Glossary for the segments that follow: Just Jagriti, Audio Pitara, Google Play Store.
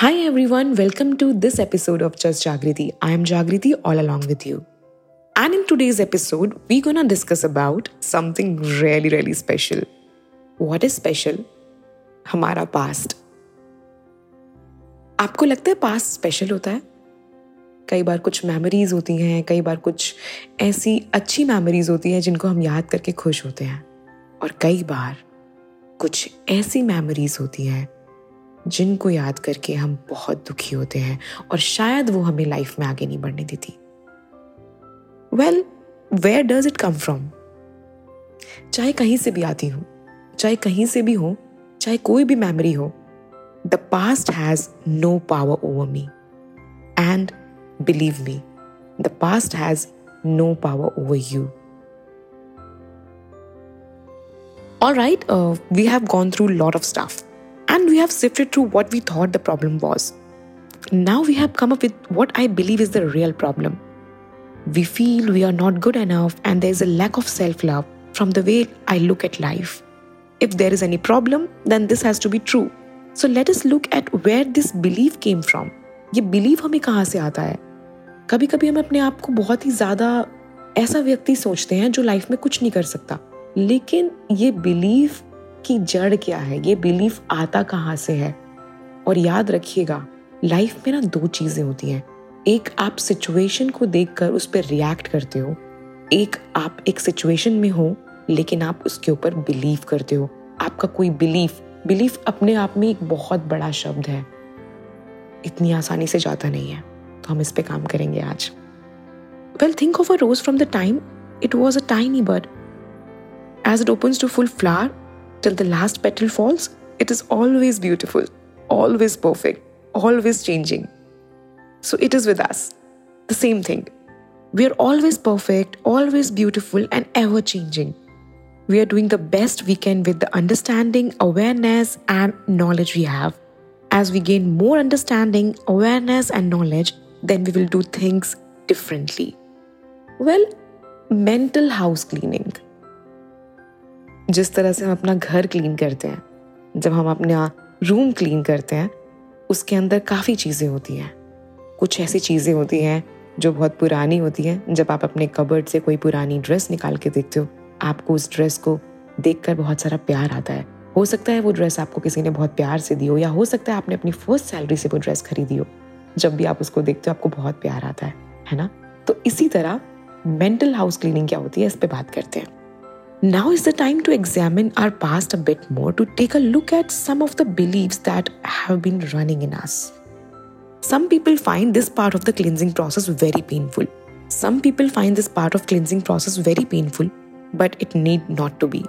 Hi everyone, welcome to this episode of Just Jagriti. I am Jagriti all along with you. And in today's episode, we're gonna discuss about something really, really special. What is special? हमारा past. आपको लगता है past special होता है? कई बार कुछ memories होती हैं, कई बार कुछ ऐसी अच्छी memories होती हैं जिनको हम याद करके खुश होते हैं. और कई बार कुछ ऐसी memories होती हैं जिनको याद करके हम बहुत दुखी होते हैं और शायद वो हमें लाइफ में आगे नहीं बढ़ने देती. Well, where does it come from? चाहे कहीं से भी आती हो, चाहे कहीं से भी हो, चाहे कोई भी मेमोरी हो, the past has no power over me and believe me, the past has no power over you. Alright, we have gone through lot of stuff. And we have sifted through what we thought the problem was. Now we have come up with what I believe is the real problem. We feel we are not good enough and there is a lack of self-love from the way I look at life. If there is any problem, then this has to be true. So let us look at where this belief came from. ये belief हमें कहाँ से आता है? कभी कभी हम अपने आप को बहुत ही ज़्यादा ऐसा व्यक्ति सोचते हैं जो लाइफ में कुछ नहीं कर सकता. लेकिन ये belief की जड़ क्या है? ये बिलीफ आता कहाँ से है? और याद रखिएगा, लाइफ में 2 चीजें होती हैं. एक, आप सिचुएशन को देखकर उस पर रिएक्ट करते हो. एक, आप एक सिचुएशन में हो लेकिन आप उसके ऊपर बिलीव करते हो. आपका कोई बिलीफ अपने आप में एक बहुत बड़ा शब्द है, इतनी आसानी से जाता नहीं है. तो हम इस पे काम करेंगे आज. Well, think of a rose from the time it was a tiny bird as it opens to full flower till the last petal falls, it is always beautiful, always perfect, always changing. So it is with us, the same thing. We are always perfect, always beautiful and ever changing. We are doing the best we can with the understanding, awareness and knowledge we have. As we gain more understanding, awareness and knowledge, then we will do things differently. Well, mental house cleaning. जिस तरह से हम अपना घर clean करते हैं, जब हम अपना रूम क्लीन करते हैं, उसके अंदर काफ़ी चीज़ें होती हैं. कुछ ऐसी चीज़ें होती हैं जो बहुत पुरानी होती हैं. जब आप अपने कबर्ड से कोई पुरानी ड्रेस निकाल के देखते हो, आपको उस ड्रेस को देखकर बहुत सारा प्यार आता है. हो सकता है वो ड्रेस आपको किसी ने बहुत प्यार से दी हो, या हो सकता है आपने अपनी फर्स्ट सैलरी से वो ड्रेस खरीदी हो. जब भी आप उसको देखते हो, आपको बहुत प्यार आता है ना? तो इसी तरह मेंटल हाउस क्लीनिंग क्या होती है, इस पर बात करते हैं. Now is the time to examine our past a bit more, to take a look at some of the beliefs that have been running in us. Some people find this part of the cleansing process very painful. But it need not to be.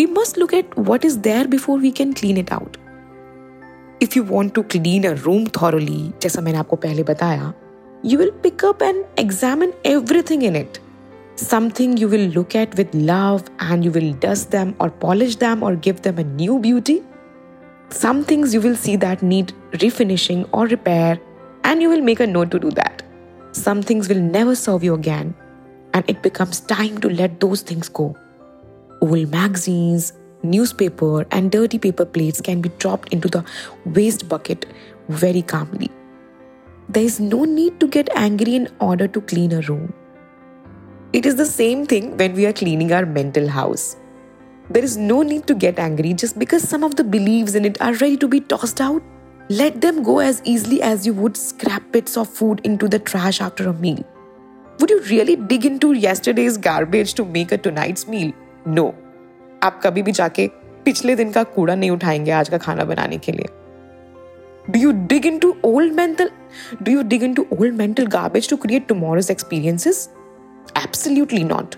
We must look at what is there before we can clean it out. If you want to clean a room thoroughly, जैसा मैंने आपको पहले बताया, you will pick up and examine everything in it. Something you will look at with love and you will dust them or polish them or give them a new beauty. Some things you will see that need refinishing or repair and you will make a note to do that. Some things will never serve you again and it becomes time to let those things go. Old magazines, newspaper and dirty paper plates can be dropped into the waste bucket very calmly. There is no need to get angry in order to clean a room. It is the same thing when we are cleaning our mental house. There is no need to get angry just because some of the beliefs in it are ready to be tossed out. Let them go as easily as you would scrap bits of food into the trash after a meal. Would you really dig into yesterday's garbage to make a tonight's meal? No. आप कभी भी जाके पिछले दिन का कूड़ा नहीं उठाएंगे आज का खाना बनाने के लिए. Do you dig into old mental garbage to create tomorrow's experiences? Absolutely not.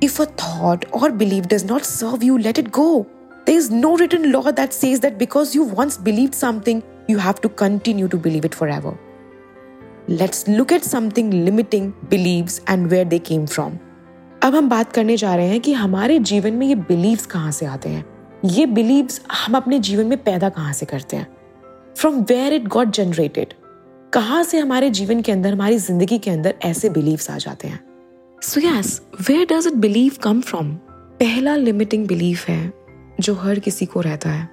If a thought or belief does not serve you, let it go. There is no written law that says that because you once believed something, you have to continue to believe it forever. Let's look at something limiting beliefs and where they came from. अब हम बात करने जा रहे हैं कि हमारे जीवन में ये beliefs कहाँ से आते हैं. ये beliefs हम अपने जीवन में पैदा कहाँ से करते हैं. From where it got generated. कहाँ से हमारे जीवन के अंदर, हमारी जिंदगी के अंदर ऐसे beliefs आ जाते हैं. So yes, where does a belief come from? पहला limiting belief है जो हर किसी को रहता है.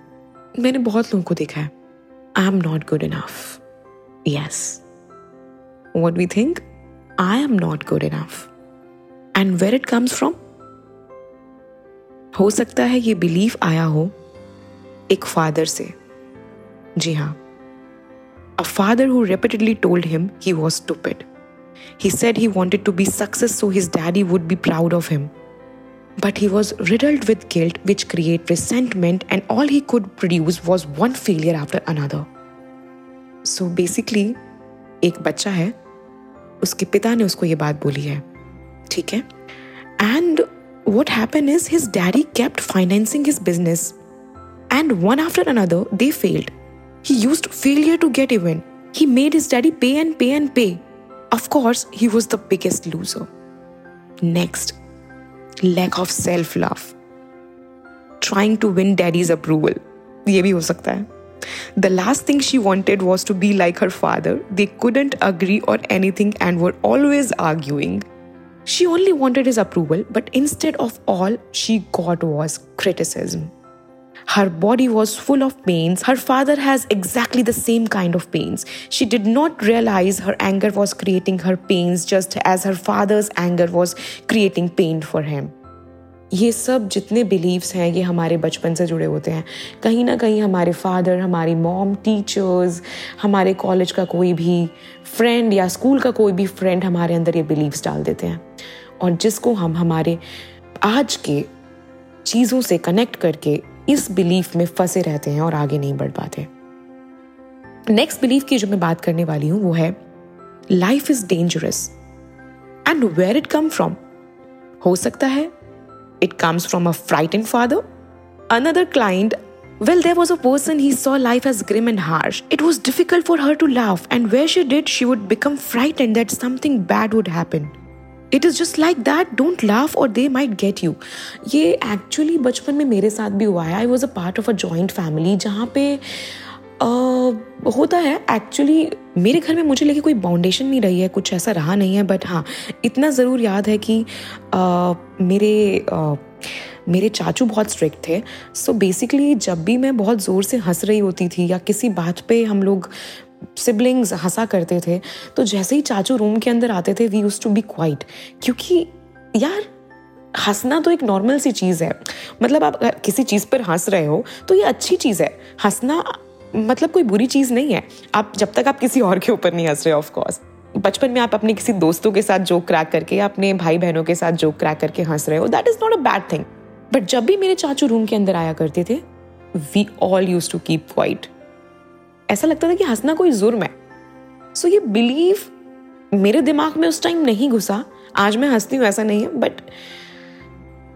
मैंने बहुत लोगों को देखा है. I am not good enough. Yes. What we think? I am not good enough. And where it comes from? हो सकता है ये belief आया हो एक father से. जी हाँ. A father who repeatedly told him he was stupid. He said he wanted to be success so his daddy would be proud of him. But he was riddled with guilt which created resentment and all he could produce was one failure after another. So basically, एक बच्चा है, उसके पिता ने उसको ये बात बोली है, ठीक है? And what happened is his daddy kept financing his business. And one after another, they failed. He used failure to get even. He made his daddy pay and pay and pay. Of course, he was the biggest loser. Next, lack of self-love. Trying to win daddy's approval. ये भी हो सकता है. The last thing she wanted was to be like her father. They couldn't agree on anything and were always arguing. She only wanted his approval, but instead of all she got was criticism. Her body was full of pains. Her father has exactly the same kind of pains. She did not realize her anger was creating her pains just as her father's anger was creating pain for him. ये सब जितने beliefs हैं ये हमारे बचपन से जुड़े होते हैं. कहीं ना कहीं हमारे father, हमारी mom, teachers, हमारे college का कोई भी friend या school का कोई भी friend हमारे अंदर ये beliefs डाल देते हैं. और जिसको हम हमारे आज के चीज़ों से connect करके इस बिलीफ में फंसे रहते हैं और आगे नहीं बढ़ पाते. नेक्स्ट बिलीफ की जो मैं बात करने वाली हूँ वो है life is dangerous. And where it come from? हो सकता है it comes from a frightened father. Another client, well there was a person he saw life as grim and harsh. It was difficult for her to laugh and where she did she would become frightened that something bad would happen. It is just like that. Don't laugh or they might get you. ये actually बचपन में मेरे साथ भी हुआ है. I was a part of a joint family जहाँ पे होता है actually. मेरे घर में मुझे लेके कोई foundation नहीं रही है, कुछ ऐसा रहा नहीं है. But हाँ, इतना ज़रूर याद है कि मेरे चाचू बहुत स्ट्रिक्ट थे. So basically जब भी मैं बहुत ज़ोर से हंस रही होती थी या किसी बात पे हम लोग सिबलिंग्स हंसा करते थे, तो जैसे ही चाचू रूम के अंदर आते थे we used to be quiet. क्योंकि यार हंसना तो एक नॉर्मल सी चीज़ है. मतलब आप किसी चीज़ पर हंस रहे हो तो ये अच्छी चीज़ है. हंसना मतलब कोई बुरी चीज़ नहीं है, आप जब तक आप किसी और के ऊपर नहीं हंस रहे हो. ऑफकोर्स बचपन में आप अपने किसी दोस्तों के साथ जोक क्रैक करके, अपने भाई बहनों के साथ जोक क्रैक करके हंस रहे हो, that is not a bad thing. But जब भी मेरे चाचू रूम के अंदर आया करते थे we all used to keep quiet. ऐसा लगता था कि हंसना कोई जुर्म है. सो ये बिलीफ मेरे दिमाग में उस टाइम नहीं घुसा. आज मैं हंसती हूँ ऐसा नहीं है, बट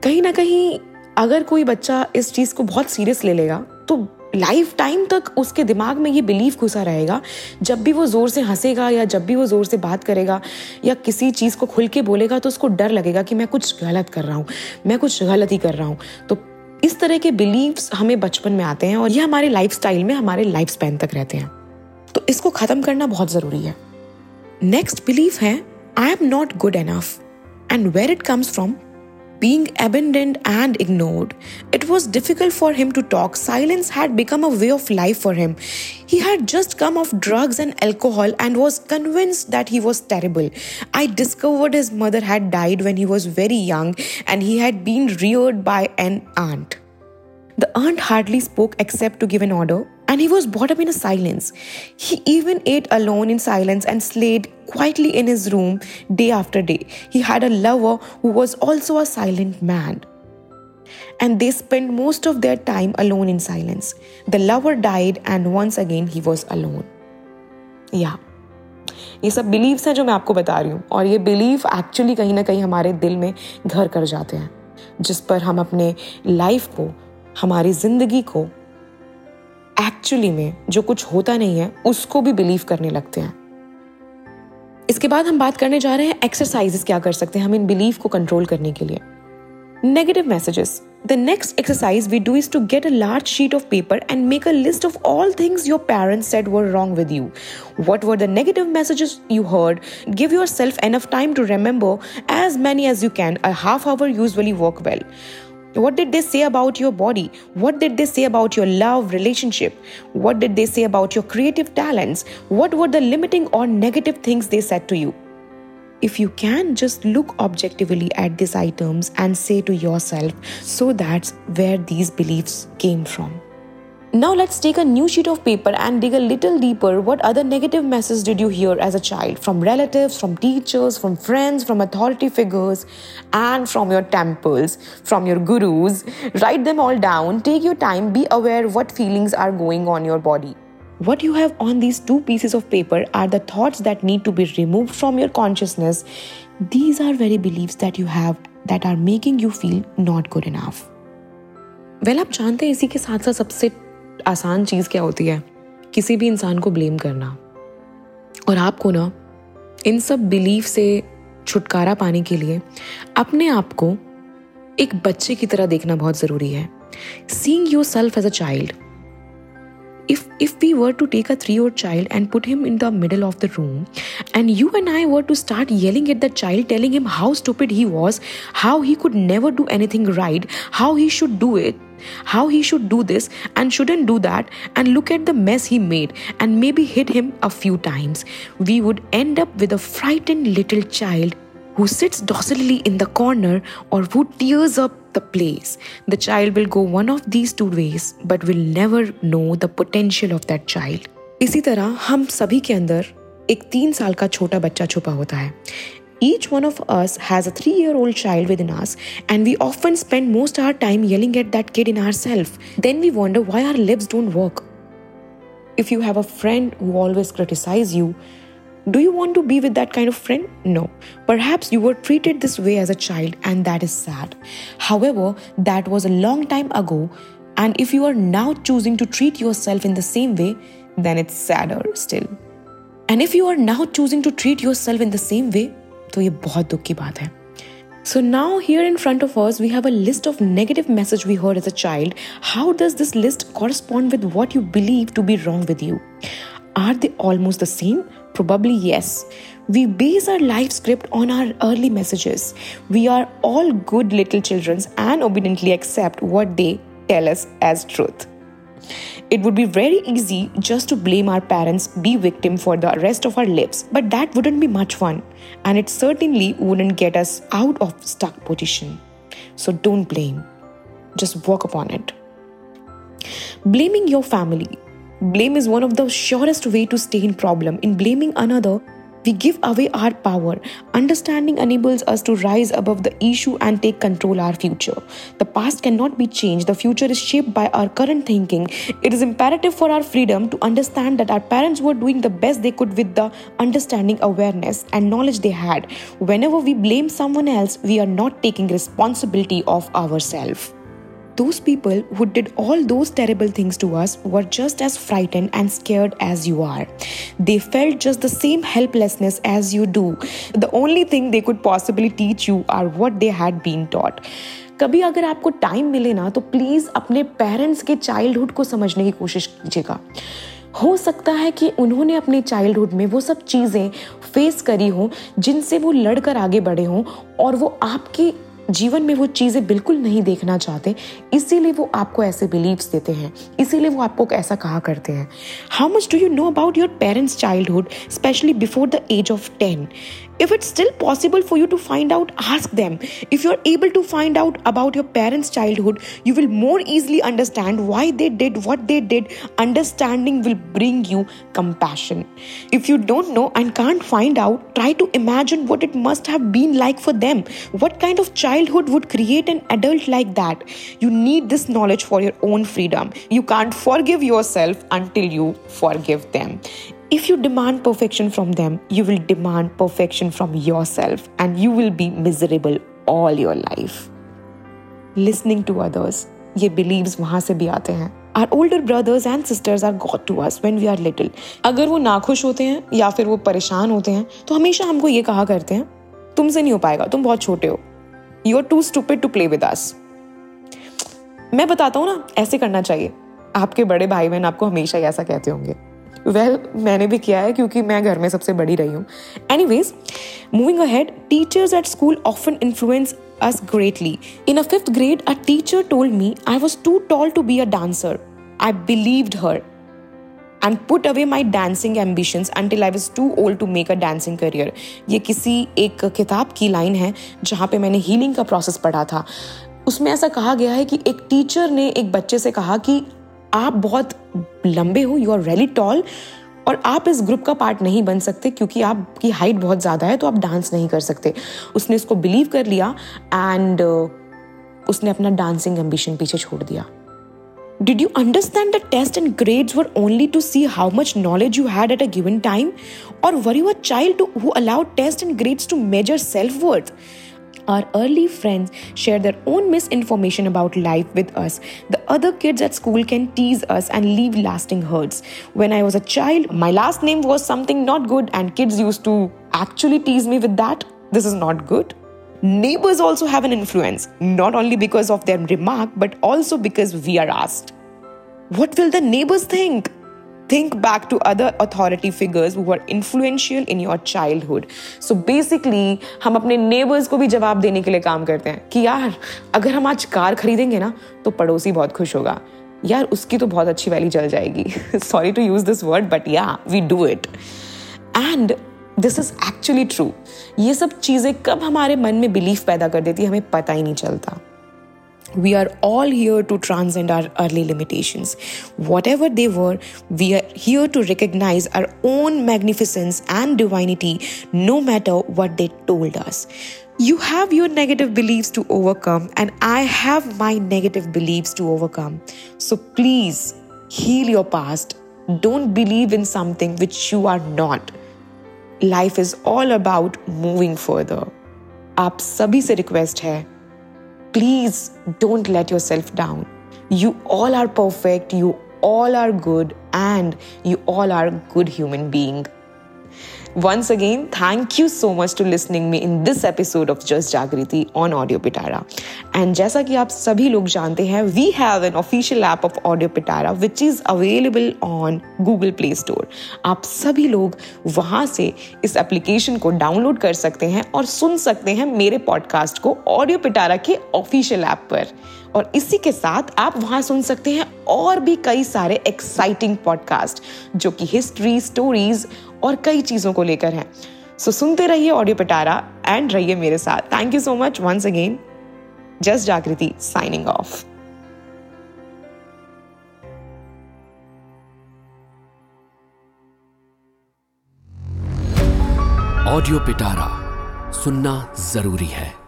कहीं ना कहीं अगर कोई बच्चा इस चीज़ को बहुत सीरियस ले लेगा तो लाइफ टाइम तक उसके दिमाग में ये बिलीफ घुसा रहेगा. जब भी वो ज़ोर से हंसेगा या जब भी वो ज़ोर से बात करेगा या किसी चीज़ को खुल के बोलेगा तो उसको डर लगेगा कि मैं कुछ गलत कर रहा हूँ, मैं कुछ गलत ही कर रहा हूँ. तो इस तरह के बिलीव्स हमें बचपन में आते हैं और ये हमारे लाइफस्टाइल में हमारे लाइफ स्पैन तक रहते हैं. तो इसको ख़त्म करना बहुत ज़रूरी है. नेक्स्ट बिलीफ है I am not good enough. And where it comes from? Being abandoned and ignored. It was difficult for him to talk. Silence had become a way of life for him. He had just come off drugs and alcohol and was convinced that he was terrible. I discovered his mother had died when he was very young and he had been reared by an aunt. The aunt hardly spoke except to give an order, and he was brought up in a silence. He even ate alone in silence and slaved quietly in his room day after day. He had a lover who was also a silent man, and they spent most of their time alone in silence. The lover died, and once again he was alone. Yeah, ये सब beliefs हैं जो मैं आपको बता रही हूँ, और ये बिलीव एक्चुअली कहीं ना कहीं हमारे दिल में घर कर जाते हैं, जिस पर हम अपने लाइफ को, हमारी ज़िंदगी को एक्चुअली में जो कुछ होता नहीं है उसको भी बिलीव करने लगते हैं। इसके बाद हम बात करने जा रहे हैं एक्सरसाइजेस क्या कर सकते हैं हम इन बिलीव को कंट्रोल करने के लिए। Negative messages. The next exercise we do is to get a large sheet of paper and make a list of all things your parents said were wrong with you. What were the negative messages you heard? Give yourself enough time to remember as many as you can. A half hour usually works well. What did they say about your body? What did they say about your love relationship? What did they say about your creative talents? What were the limiting or negative things they said to you? If you can, just look objectively at these items and say to yourself, so that's where these beliefs came from. Now let's take a new sheet of paper and dig a little deeper. What other negative messages did you hear as a child? From relatives, from teachers, from friends, from authority figures, and from your temples, from your gurus. Write them all down. Take your time. Be aware what feelings are going on in your body. What you have on these two pieces of paper are the thoughts that need to be removed from your consciousness. These are very beliefs that you have that are making you feel not good enough. Well, आप जानते हैं इसी के साथ साथ सबसे आसान चीज़ क्या होती है, किसी भी इंसान को ब्लेम करना। और आपको ना इन सब बिलीफ से छुटकारा पाने के लिए अपने आप को एक बच्चे की तरह देखना बहुत ज़रूरी है। Seeing yourself as a child. If we were to take a 3-year-old child and put him in the middle of the room and you and I were to start yelling at the child, telling him how stupid he was, how he could never do anything right, how he should do it, how he should do this and shouldn't do that, and look at the mess he made, and maybe hit him a few times, we would end up with a frightened little child who sits docilely in the corner or who tears up the place. The child will go one of these two ways, but will never know the potential of that child. इसी तरह हम सभी के अंदर एक 3 साल का छोटा बच्चा छुपा होता है. Each one of us has a 3-year-old child within us, and we often spend most of our time yelling at that kid in ourselves. Then we wonder why our lips don't work. If you have a friend who always criticizes you, do you want to be with that kind of friend? No. Perhaps you were treated this way as a child, and that is sad. However, that was a long time ago, and if you are now choosing to treat yourself in the same way, then it's sadder still. And if you are now choosing to treat yourself in the same way, तो ये बहुत दुख की बात है. So now here in front of us, we have a list of negative messages we heard as a child. How does this list correspond with what you believe to be wrong with you? Are they almost the same? Probably yes. We base our life script on our early messages. We are all good little children and obediently accept what they tell us as truth. It would be very easy just to blame our parents, be victim for the rest of our lives, but that wouldn't be much fun, and it certainly wouldn't get us out of stuck position. So don't blame. Just work upon it. Blaming your family. Blame is one of the surest way to stay in problem. In blaming another, we give away our power. Understanding enables us to rise above the issue and take control our future. The past cannot be changed. The future is shaped by our current thinking. It is imperative for our freedom to understand that our parents were doing the best they could with the understanding, awareness, and knowledge they had. Whenever we blame someone else, we are not taking responsibility of ourselves. Those people who did all those terrible things to us were just as frightened and scared as you are. They felt just the same helplessness as you do. The only thing they could possibly teach you are what they had been taught. कभी अगर आपको time मिले ना तो please अपने parents के childhood को समझने की कोशिश कीजिएगा. हो सकता है कि उन्होंने अपने चाइल्डहुड में वो सब चीज़ें फेस करी हों जिनसे वो लड़कर आगे बढ़े हों, और वो आपके जीवन में वो चीज़ें बिल्कुल नहीं देखना चाहते, इसीलिए वो आपको ऐसे बिलीव्स देते हैं, इसीलिए वो आपको ऐसा कहा करते हैं. How much do you know about your parents childhood, specially before the age of 10? If it's still possible for you to find out, ask them. If you're able to find out about your parents' childhood, you will more easily understand why they did what they did. Understanding will bring you compassion. If you don't know and can't find out, try to imagine what it must have been like for them. What kind of childhood would create an adult like that? You need this knowledge for your own freedom. You can't forgive yourself until you forgive them. If you demand perfection from them, you will demand perfection from yourself and you will be miserable all your life. Listening to others, ये beliefs वहाँ से भी आते हैं. Our older brothers and sisters are God to us when we are little. अगर वो नाखुश होते हैं या फिर वो परेशान होते हैं तो हमेशा हमको ये कहा करते हैं, तुमसे नहीं हो पाएगा, तुम बहुत छोटे हो. You're too stupid to play with us. मैं बताता हूँ ना, ऐसे करना चाहिए. आपके बड़े भाई बहन आपको हमेशा ही ऐसा कहते होंगे. Well, मैंने भी किया है क्योंकि मैं घर में सबसे बड़ी रही हूँ. Anyways, moving ahead, teachers at school often influence us greatly. In a 5th grade, a teacher told me I was too tall to be a dancer. I believed her and put away my dancing ambitions until I was too old to make a dancing career. ये किसी एक किताब की line है जहाँ पे मैंने healing का प्रोसेस पढ़ा था. उसमें ऐसा कहा गया है कि एक टीचर ने एक बच्चे से कहा कि आप बहुत लंबे हो, यू आर रियली टॉल, और आप इस ग्रुप का पार्ट नहीं बन सकते क्योंकि आपकी हाइट बहुत ज़्यादा है तो आप डांस नहीं कर सकते. उसने इसको बिलीव कर लिया एंड उसने अपना डांसिंग एम्बिशन पीछे छोड़ दिया. Did you understand that tests and grades were only to see how much knowledge you had at a given time? Or were you a child who allowed tests and grades to measure self-worth? Our early friends share their own misinformation about life with us. The other kids at school can tease us and leave lasting hurts. When I was a child, my last name was something not good and kids used to actually tease me with that. This is not good. Neighbors also have an influence, not only because of their remark, but also because we are asked. What will the neighbors think? Think back to other authority figures who were influential in your childhood. So basically, हम अपने neighbors को भी जवाब देने के लिए काम करते हैं कि यार अगर हम आज कार खरीदेंगे ना तो पड़ोसी बहुत खुश होगा, यार उसकी तो बहुत अच्छी वाली जल जाएगी. Sorry to use this word, but yeah, we do it. And this is actually true. ये सब चीज़ें कब हमारे मन में बिलीफ पैदा कर देती है हमें पता ही नहीं चलता. We are all here to transcend our early limitations. Whatever they were, we are here to recognize our own magnificence and divinity, no matter what they told us. You have your negative beliefs to overcome, and I have my negative beliefs to overcome. So please, heal your past. Don't believe in something which you are not. Life is all about moving further. आप सभी से request है, please don't let yourself down. You all are perfect, you all are good, and you all are good human being. Once again, thank you so much to listening me in this episode of Just Jagriti on Audio Pitara. And जैसा कि आप सभी लोग जानते हैं, we have an official app of Audio Pitara which is available on Google Play Store. आप सभी लोग वहाँ से इस application को download कर सकते हैं और सुन सकते हैं मेरे podcast को Audio Pitara के official app पर. और इसी के साथ आप वहाँ सुन सकते हैं और भी कई सारे exciting podcast जो कि history, stories और कई चीज़ों को लेकर हैं. सो सुनते रहिए ऑडियो पिटारा एंड रहिए मेरे साथ. Thank you so much once again. Just Jagriti signing off. Audio Pitara सुनना जरूरी है.